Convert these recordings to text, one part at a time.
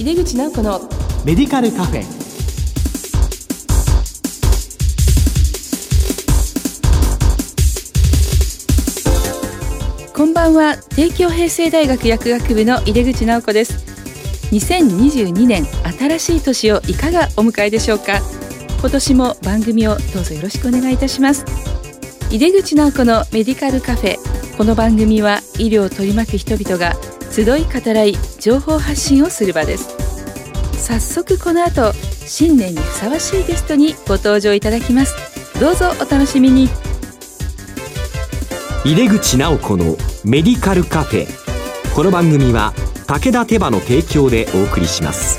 井出口直子のメディカルカフェ。こんばんは。帝京平成大学薬学部の井出口直子です。2022年新しい年をいかがお迎えでしょうか。今年も番組をどうぞよろしくお願いいたします。井出口直子のメディカルカフェ。この番組は医療を取り巻く人々が集い語らい情報発信をする場です。早速この後、新年にふさわしいゲストにご登場いただきます。どうぞお楽しみに。井出口直子のメディカルカフェ。この番組は武田手羽の提供でお送りします。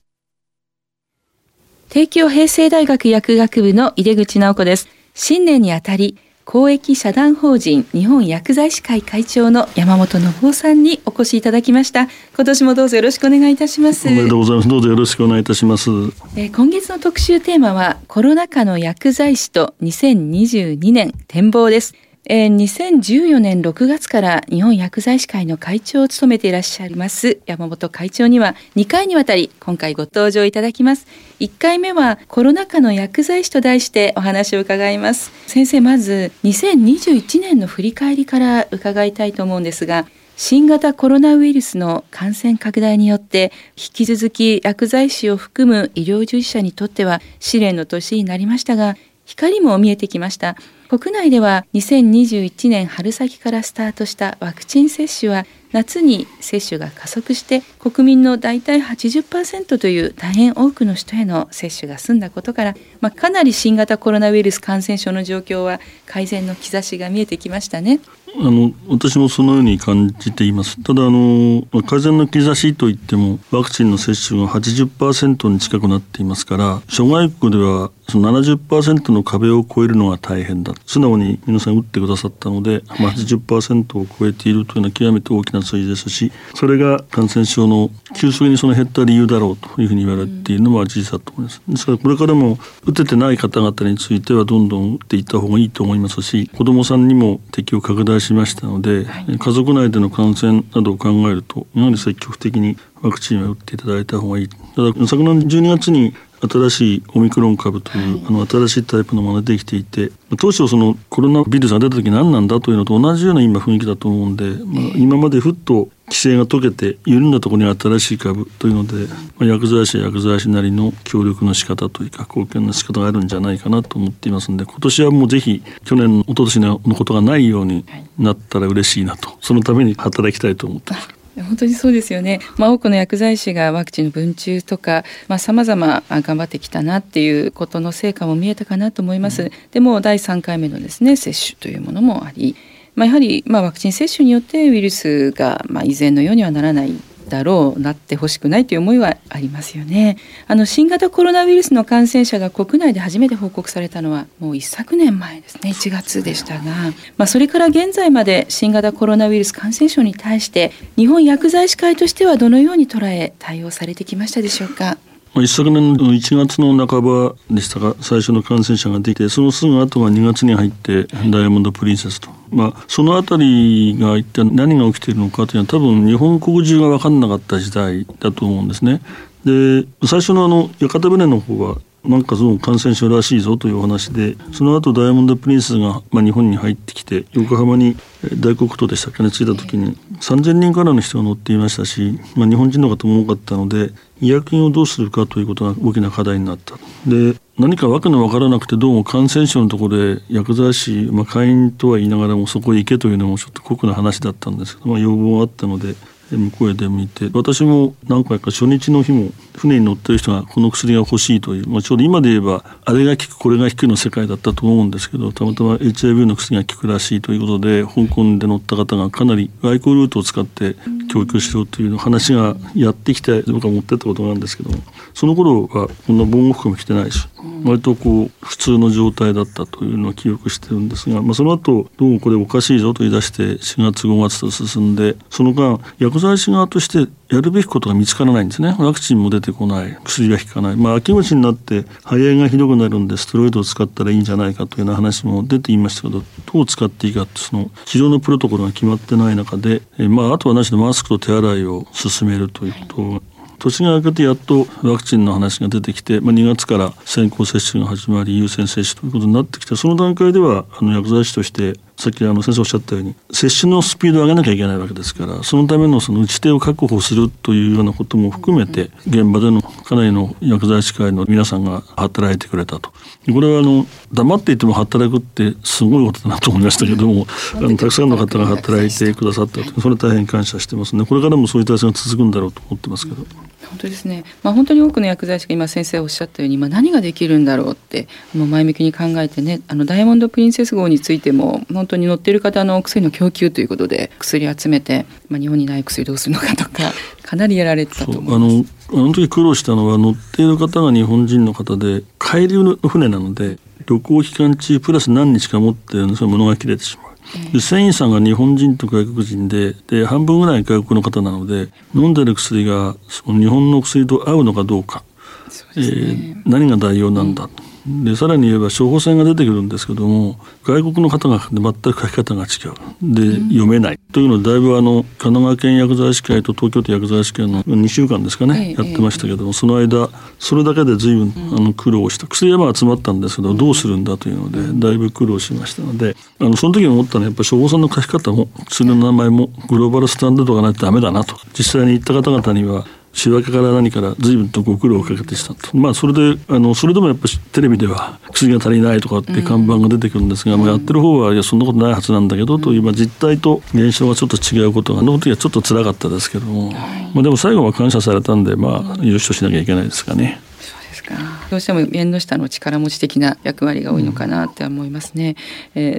帝京平成大学薬学部の井出口直子です。新年にあたり、公益社団法人日本薬剤師会会長の山本信夫さんにお越しいただきました。今年もどうぞよろしくお願いいたします。おめでとうございます。どうぞよろしくお願いいたします。今月の特集テーマは、コロナ禍の薬剤師と2022年展望です。2014年6月から日本薬剤師会の会長を務めていらっしゃいます山本会長には2回にわたり今回ご登場いただきます。1回目はコロナ禍の薬剤師と題してお話を伺います。先生、まず2021年の振り返りから伺いたいと思うんですが、新型コロナウイルスの感染拡大によって引き続き薬剤師を含む医療従事者にとっては試練の年になりましたが、光も見えてきました。国内では2021年春先からスタートしたワクチン接種は、夏に接種が加速して国民の大体 80% という大変多くの人への接種が済んだことから、かなり新型コロナウイルス感染症の状況は改善の兆しが見えてきましたね。私もそのように感じています。ただ改善の兆しといっても、ワクチンの接種が 80% に近くなっていますから、諸外国ではその 70% の壁を超えるのが大変だ。素直に皆さん打ってくださったので、80% を超えているというのは極めて大きな数字ですし、それが感染症の急速に減った理由だろうというふうに言われているのは事実だと思います。ですから、これからも打ててない方々についてはどんどん打っていった方がいいと思いますし、子どもさんにも適用拡大しましたので、家族内での感染などを考えると、やはり積極的にワクチンは打っていただいた方がいい。ただ、昨年12月に新しいオミクロン株という、新しいタイプのものができていて、当初そのコロナウイルスが出た時何なんだというのと同じような今雰囲気だと思うんで、今までふっと規制が解けて緩んだところに新しい株というので、薬剤師は薬剤師なりの協力の仕方というか貢献の仕方があるんじゃないかなと思っていますので、今年はもうぜひ去年一昨年のことがないようになったら嬉しいなと、そのために働きたいと思っています。本当にそうですよね。多くの薬剤師がワクチンの分注とか、様々頑張ってきたなっていうことの成果も見えたかなと思います。でも第3回目のですね、接種というものもあり、やはりワクチン接種によってウイルスが以前のようにはならないだろう、なってほしくないという思いはありますよね。新型コロナウイルスの感染者が国内で初めて報告されたのはもう一昨年前ですね、1月でしたが、それから現在まで新型コロナウイルス感染症に対して日本薬剤師会としてはどのように捉え対応されてきましたでしょうか。一昨年の1月の半ばでしたが、最初の感染者ができて、そのすぐ後が2月に入ってダイヤモンドプリンセスと、そのあたりが一体何が起きているのかというのは、多分日本国中が分かんなかった時代だと思うんですね。で、最初の屋形船の方はなんかその感染症らしいぞというお話で、その後ダイヤモンドプリンセスが日本に入ってきて、横浜に大黒島でしたっけね、着いた時に3000人からの人が乗っていましたし、日本人の方も多かったので、医薬品をどうするかということが大きな課題になった。で、何か訳の分からなくて、どうも感染症のところで薬剤師、会員とは言いながらもそこへ行けというのもちょっと酷な話だったんですけど、要望があったので向こうへ出向いて、私も何回か初日の日も船に乗ってる人がこの薬が欲しいという、まあ、ちょうど今で言えばあれが効くこれが効くの世界だったと思うんですけど、たまたま HIV の薬が効くらしいということで香港で乗った方がかなり外交ルートを使って供給しようという話がやってきて、僕は持ってったことがあるんですけど、その頃はこんな防護服も着てないし、割とこう普通の状態だったというのを記憶してるんですが、まあ、その後どうもこれおかしいぞと言い出して4月5月と進んで、その間薬剤師側としてやるべきことが見つからないんですね。ワクチンも出てこない、薬が効かない、まあ、秋口になって肺炎がひどくなるんでステロイドを使ったらいいんじゃないかというような話も出ていましたけど、どう使っていいかってその治療のプロトコルが決まってない中で、あとはなしでマスクと手洗いを進めるということを、年が明けてやっとワクチンの話が出てきて、2月から先行接種が始まり優先接種ということになってきて、その段階では薬剤師としてさっき先生おっしゃったように接種のスピードを上げなきゃいけないわけですから、そのためのその打ち手を確保するというようなことも含めて現場でのかなりの薬剤師会の皆さんが働いてくれたと。これは黙っていても働くってすごいことだなと思いましたけども、たくさんの方が働いてくださったと、それ大変感謝してますね。これからもそういう体制が続くんだろうと思ってますけど、本当ですね、本当に多くの薬剤師が今先生おっしゃったように、何ができるんだろうって前向きに考えてね、ダイヤモンドプリンセス号についても本当に乗っている方の薬の供給ということで薬集めて、日本にない薬どうするのかとかかなりやられてたと思います。あの時苦労したのは乗っている方が日本人の方で海流の船なので旅行期間中プラス何日か持ってるのその物が切れてしまう。船員さんが日本人と外国人 で半分ぐらい外国の方なので、飲んでる薬がその日本の薬と合うのかどうか、そうですね、何が代用なんだ、でさらに言えば処方箋が出てくるんですけども、外国の方が全く書き方が違うで、読めないというのをだいぶ神奈川県薬剤師会と東京都薬剤師会の2週間ですかね、やってましたけども、その間それだけで随分苦労した。薬は集まったんですけどどうするんだというのでだいぶ苦労しましたので、その時思ったのはやっぱり処方箋の書き方も薬の名前もグローバルスタンダードがないとダメだなと、実際に行った方々には仕分けから何から随分とご苦労をかけてしたと、それでそれでもやっぱりテレビでは薬が足りないとかって看板が出てくるんですが、やってる方はいやそんなことないはずなんだけどという、実態と現象がちょっと違うことがあの時はちょっと辛かったですけども、でも最後は感謝されたんで優勝しなきゃいけないですかね。どうしても縁の下の力持ち的な役割が多いのかなって思いますね。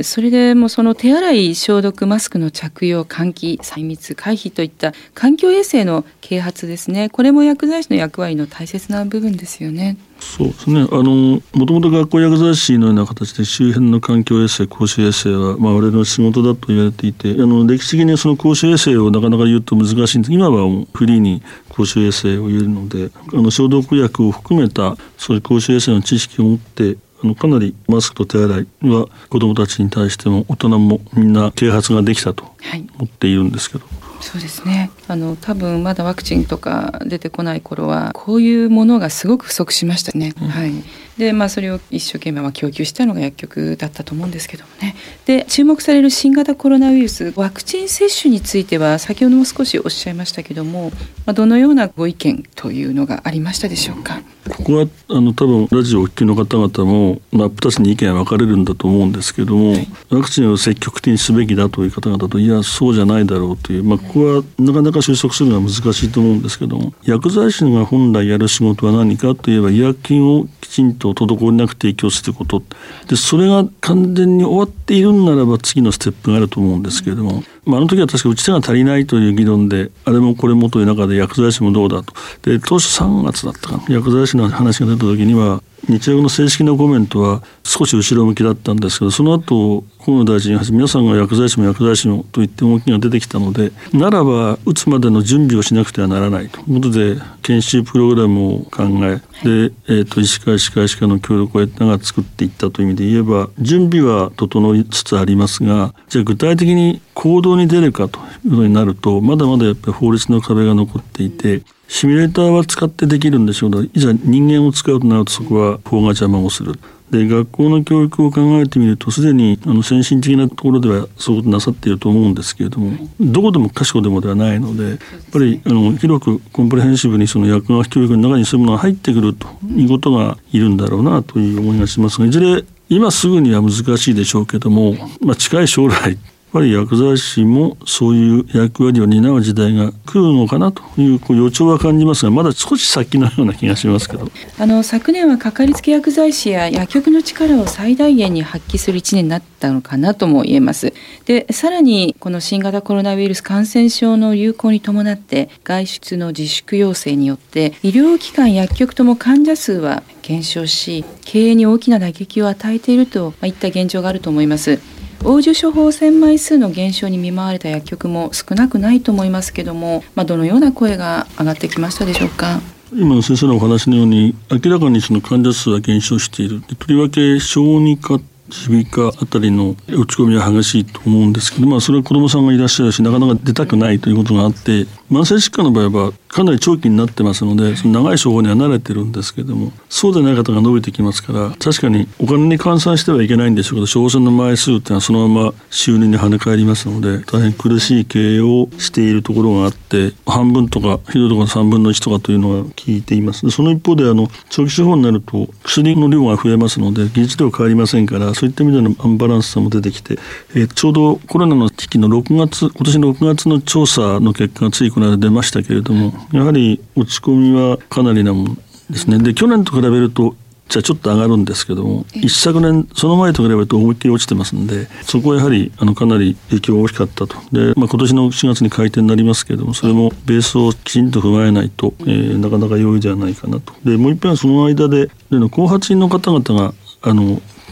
それでもその手洗い消毒マスクの着用換気3密回避といった環境衛生の啓発ですね、これも薬剤師の役割の大切な部分ですよね。そうですね、もともと学校薬剤師のような形で周辺の環境衛生公衆衛生は、我々の仕事だと言われていて、歴史的にその公衆衛生をなかなか言うと難しいんです。今はもうフリーに公衆衛生を言えるので、消毒薬を含めたそういう公衆衛生の知識を持って、かなりマスクと手洗いは子どもたちに対しても大人もみんな啓発ができたと思っているんですけど、はいそうですね、多分まだワクチンとか出てこない頃はこういうものがすごく不足しましたね、はい、でそれを一生懸命供給したのが薬局だったと思うんですけどもね。で注目される新型コロナウイルスワクチン接種については先ほども少しおっしゃいましたけども、どのようなご意見というのがありましたでしょうか。ここは多分ラジオをお聞きの方々も真っ二つに意見が分かれるんだと思うんですけども、はい、ワクチンを積極的にすべきだという方々といやそうじゃないだろうという、ここはなかなか収束するのは難しいと思うんですけども、薬剤師が本来やる仕事は何かといえば医薬品をきちんと滞りなく提供することで、それが完全に終わっているならば次のステップがあると思うんですけれども、あの時は確か打ち手が足りないという議論であれもこれもという中で薬剤師もどうだとで、当初3月だったかな、薬剤師の話が出た時には日薬の正式なコメントは少し後ろ向きだったんですけど、その後河野大臣は皆さんが薬剤師も薬剤師もと言って動きが出てきたので、ならば打つまでの準備をしなくてはならないということで研修プログラムを考えで、医師会歯科医師会の協力を得ながら作っていったという意味で言えば準備は整いつつありますが、じゃあ具体的に行動に出るかということになるとまだまだやっぱり法律の壁が残っていて、シミュレーターは使ってできるんでしょうが、いざ人間を使うとなるとそこは法が邪魔をする。で学校の教育を考えてみるとすでに先進的なところではそういうことなさっていると思うんですけれども、どこでもかしこでもではないので、やっぱり広くコンプレヘンシブにその薬学教育の中にそういうものが入ってくるということがいるんだろうなという思いがしますが、いずれ今すぐには難しいでしょうけども、近い将来ぱり薬剤師もそういう役割を担う時代が来るのかなという予兆は感じますが、まだ少し先のような気がしますけど、昨年はかかりつけ薬剤師や薬局の力を最大限に発揮する1年になったのかなとも言えます。でさらにこの新型コロナウイルス感染症の流行に伴って外出の自粛要請によって医療機関薬局とも患者数は減少し、経営に大きな打撃を与えているといった現状があると思います。応受処方箋枚数の減少に見舞われた薬局も少なくないと思いますけども、どのような声が上がってきましたでしょうか。今の先生のお話のように明らかにその患者数は減少している。とりわけ小児科耳鼻科あたりの落ち込みは激しいと思うんですけど、それは子どもさんがいらっしゃるしなかなか出たくないということがあって、慢性疾患の場合はかなり長期になってますので、その長い処方には慣れてるんですけども、そうでない方が伸びてきますから、確かにお金に換算してはいけないんでしょうけど、処方箋の枚数ってのはそのまま収入に跳ね返りますので、大変苦しい経営をしているところがあって、半分とかひどいところ3分の1とかというのが聞いています。その一方で長期処方になると薬の量が増えますので技術量変わりませんから、そういった意味でのアンバランスさも出てきて、ちょうどコロナの危機の6月、今年の6月の調査の結果がついこの間出ましたけれども、やはり落ち込みはかなりなもんですね。で去年と比べるとじゃあちょっと上がるんですけども、一昨年その前と比べると思いっきり落ちてますので、そこはやはりかなり影響が大きかったと。で、今年の4月に改定になりますけれども、それもベースをきちんと踏まえないと、なかなか容易ではないかなと。でもう一遍その間で後発員の方々が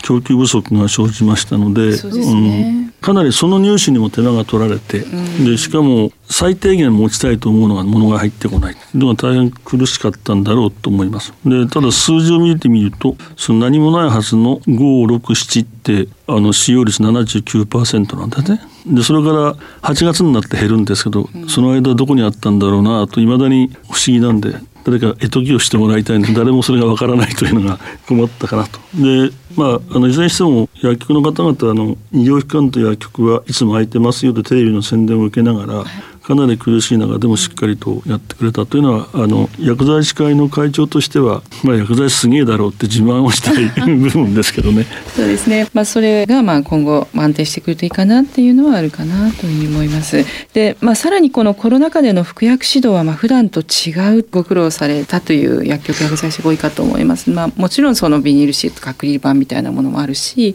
供給不足が生じましたので、そうですね、かなりその入手にも手間が取られて、でしかも最低限持ちたいと思うのが物が入ってこないというのは大変苦しかったんだろうと思います。でただ数字を見てみると、その何もないはずの5、6、7って使用率 79% なんだね。でそれから8月になって減るんですけど、その間どこにあったんだろうなと未だに不思議なんで、誰か絵解きをしてもらいたいんで、誰もそれがわからないというのが困ったかなと。で、いずれにしても薬局の方々医療機関と薬局はいつも空いてますよとテレビの宣伝を受けながら、かなり苦しい中でもしっかりとやってくれたというのは、薬剤師会の会長としては、薬剤師すげえだろうって自慢をしたい部分ですけどね。そうですね、それが今後安定してくるといいかなっていうのはあるかなという思います。で、さらにこのコロナ禍での服薬指導は普段と違うご苦労されたという薬局薬剤師多いかと思います。もちろんそのビニールシート隔離板みたいなものもあるし、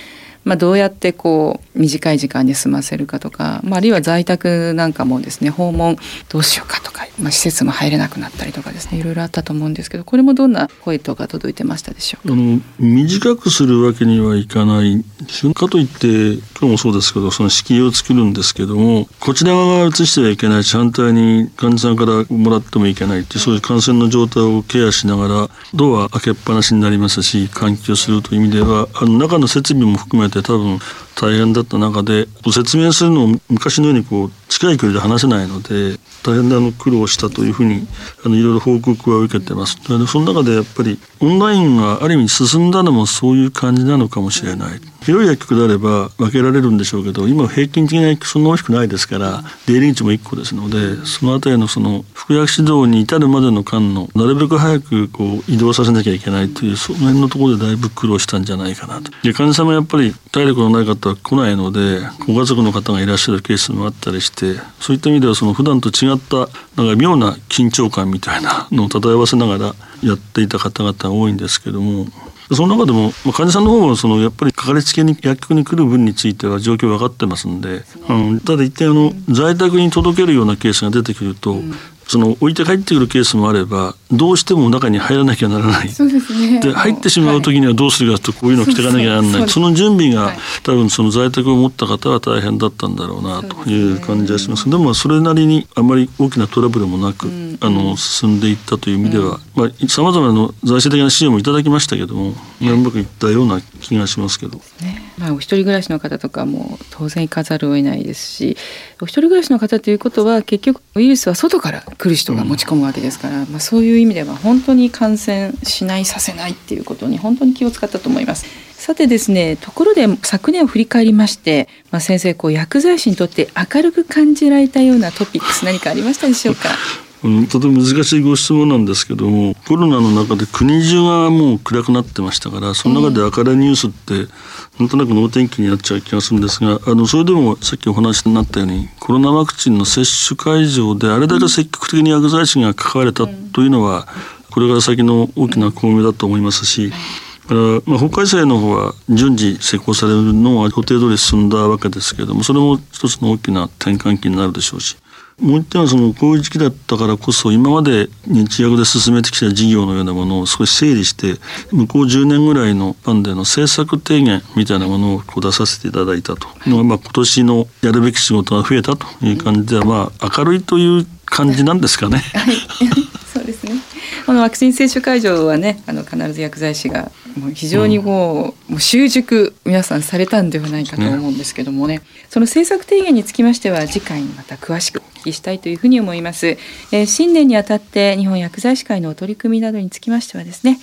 どうやって短い時間に済ませるかとか、あるいは在宅なんかもですね、訪問どうしようかとか、施設も入れなくなったりとかですね、いろいろあったと思うんですけど、これもどんな声とか届いてましたでしょうか。短くするわけにはいかないかといって、今日もそうですけど、その敷居を作るんですけども、こちら側が移してはいけないし、反対に患者さんからもらってもいけないっていう、そういう感染の状態をケアしながら、ドア開けっぱなしになりますし、換気をするという意味では、中の設備も含めて多分大変だった中で、説明するのを昔のように近い距離で話せないので、大変な苦労したというふうにいろいろ報告は受けてます。その中でやっぱりオンラインがある意味進んだのもそういう感じなのかもしれない。広い薬局であれば分けられるんでしょうけど、今平均的な薬局そんな大きくないですから、出入り口も1個ですので、そのあたりの服薬指導に至るまでの間のなるべく早く移動させなきゃいけないという、その辺のところでだいぶ苦労したんじゃないかなと。で患者さんもやっぱり体力のない方は来ないので、ご家族の方がいらっしゃるケースもあったりして、そういった意味では普段と違ったなんか妙な緊張感みたいなのを漂わせながらやっていた方々が多いんですけども、その中でも患者さんの方はやっぱりかかりつけに薬局に来る分については状況分かってますので、ただ一定在宅に届けるようなケースが出てくると、置いて帰ってくるケースもあれば、どうしても中に入らなきゃならない。そうですね。で入ってしまう時にはどうするかと、こういうのを着ていかなきゃならない。その準備が、多分在宅を持った方は大変だったんだろうなという感じがします。でもそれなりにあまり大きなトラブルもなく、進んでいったという意味では、様々な財政的な支援もいただきましたけども、うまくいったような気がしますけど。お一人暮らしの方とかも当然行かざるを得ないですし、お一人暮らしの方ということは結局ウイルスは外から来る人が持ち込むわけですから、そういう意味では本当に感染しない、させないっていうことに本当に気を使ったと思います。さてですね、ところで昨年を振り返りまして、先生薬剤師にとって明るく感じられたようなトピックス何かありましたでしょうか。とても難しいご質問なんですけども、コロナの中で国中がもう暗くなってましたから、その中で明るいニュースってなんとなく能天気になっちゃう気がするんですが、それでもさっきお話になったようにコロナワクチンの接種会場であれだけ積極的に薬剤師が関われたというのは、これから先の大きな功名だと思いますし、法改正の方は順次施行されるのは予定通り進んだわけですけれども、それも一つの大きな転換期になるでしょうし、もう一点はこういう時期だったからこそ、今まで日薬で進めてきた事業のようなものを少し整理して、向こう10年ぐらいのパンデの政策提言みたいなものを出させていただいたというのが、今年のやるべき仕事が増えたという感じでは、明るいという感じなんですかね。はいそうですね、ワクチン接種会場はね、必ず薬剤師がもう非常にもう習熟皆さんされたんではないかと思うんですけどもね、その政策提言につきましては次回にまた詳しくお聞きしたいというふうに思います、新年にあたって日本薬剤師会の取り組みなどにつきましてはですね、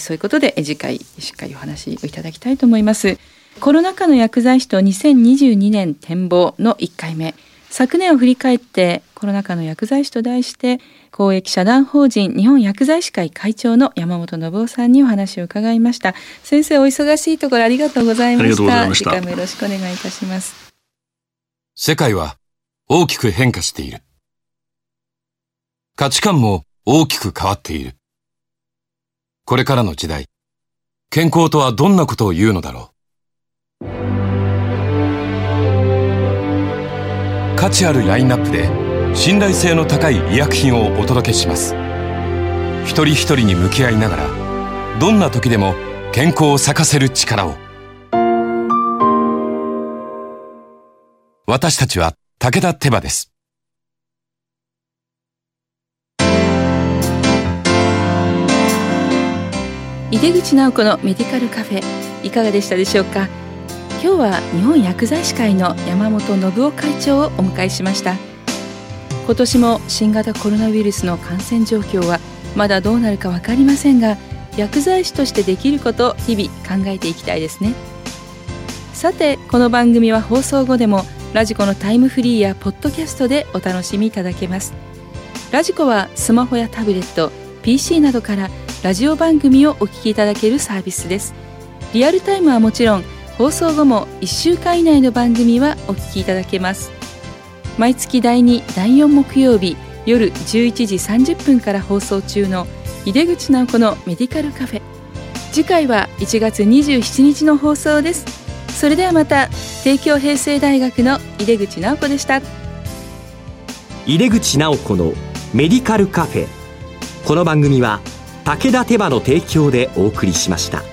そういうことで次回しっかりお話をいただきたいと思います。コロナ禍の薬剤師と2022年展望の1回目、昨年を振り返ってコロナ禍の薬剤師と題して、公益社団法人日本薬剤師会会長の山本信夫さんにお話を伺いました。先生、お忙しいところありがとうございました。ありがとうございました。次回もよろしくお願いいたします。世界は大きく変化している。価値観も大きく変わっている。これからの時代、健康とはどんなことを言うのだろう。価値あるラインナップで信頼性の高い医薬品をお届けします。一人一人に向き合いながら、どんな時でも健康を咲かせる力を。私たちは武田テバです。井出口直子のメディカルカフェ、いかがでしたでしょうか。今日は日本薬剤師会の山本信夫会長をお迎えしました。今年も新型コロナウイルスの感染状況はまだどうなるか分かりませんが、薬剤師としてできることを日々考えていきたいですね。さて、この番組は放送後でもラジコのタイムフリーやポッドキャストでお楽しみいただけます。ラジコはスマホやタブレット、 PC などからラジオ番組をお聞きいただけるサービスです。リアルタイムはもちろん、放送後も1週間以内の番組はお聞きいただけます。毎月第2、第4木曜日夜11時30分から放送中の井出口直子のメディカルカフェ、次回は1月27日の放送です。それではまた。帝京平成大学の井出口直子でした。井出口直子のメディカルカフェ、この番組は武田テバの提供でお送りしました。